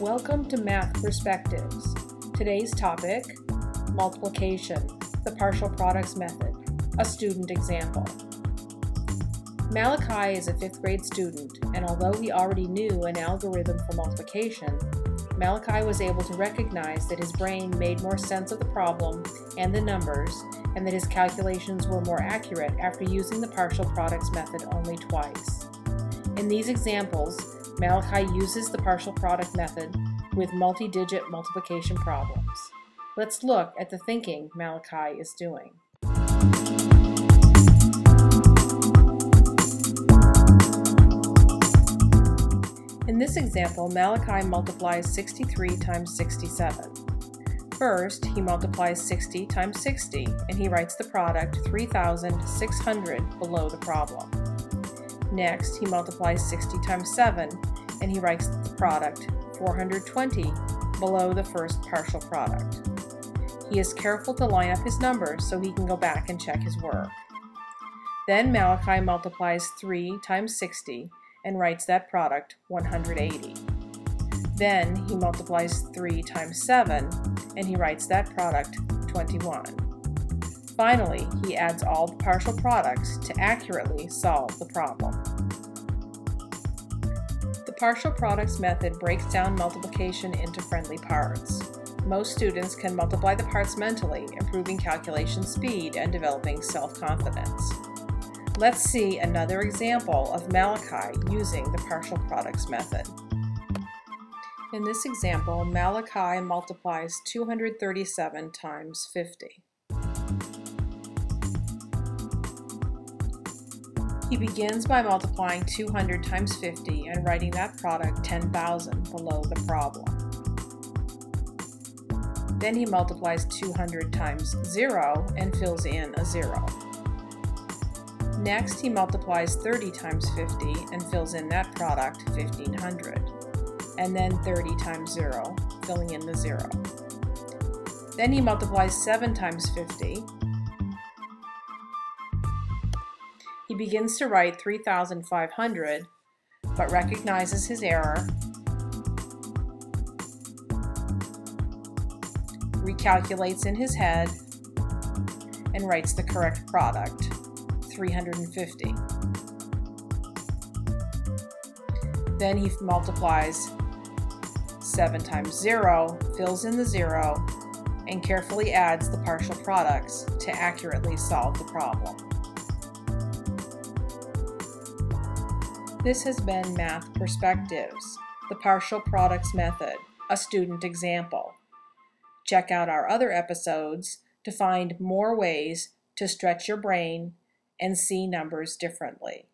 Welcome to Math Perspectives. Today's topic, multiplication, the partial products method, a student example. Malachi is a fifth grade student, and although he already knew an algorithm for multiplication, Malachi was able to recognize that his brain made more sense of the problem and the numbers, and that his calculations were more accurate after using the partial products method only twice. In these examples, Malachi uses the partial product method with multi-digit multiplication problems. Let's look at the thinking Malachi is doing. In this example, Malachi multiplies 63 times 67. First, he multiplies 60 times 60, and he writes the product 3,600 below the problem. Next, he multiplies 60 times 7, and he writes the product 420 below the first partial product. He is careful to line up his numbers so he can go back and check his work. Then Malachi multiplies 3 times 60 and writes that product 180. Then he multiplies 3 times 7 and he writes that product 21. Finally, he adds all the partial products to accurately solve the problem. The partial products method breaks down multiplication into friendly parts. Most students can multiply the parts mentally, improving calculation speed and developing self-confidence. Let's see another example of Malachi using the partial products method. In this example, Malachi multiplies 237 times 50. He begins by multiplying 200 times 50 and writing that product 10,000 below the problem. Then he multiplies 200 times 0 and fills in a 0. Next, he multiplies 30 times 50 and fills in that product 1,500. And then 30 times 0, filling in the 0. Then he multiplies 7 times 50. He begins to write 3,500, but recognizes his error, recalculates in his head, and writes the correct product, 350. Then he multiplies 7 times 0, fills in the 0, and carefully adds the partial products to accurately solve the problem. This has been Math Perspectives, the partial products method, a student example. Check out our other episodes to find more ways to stretch your brain and see numbers differently.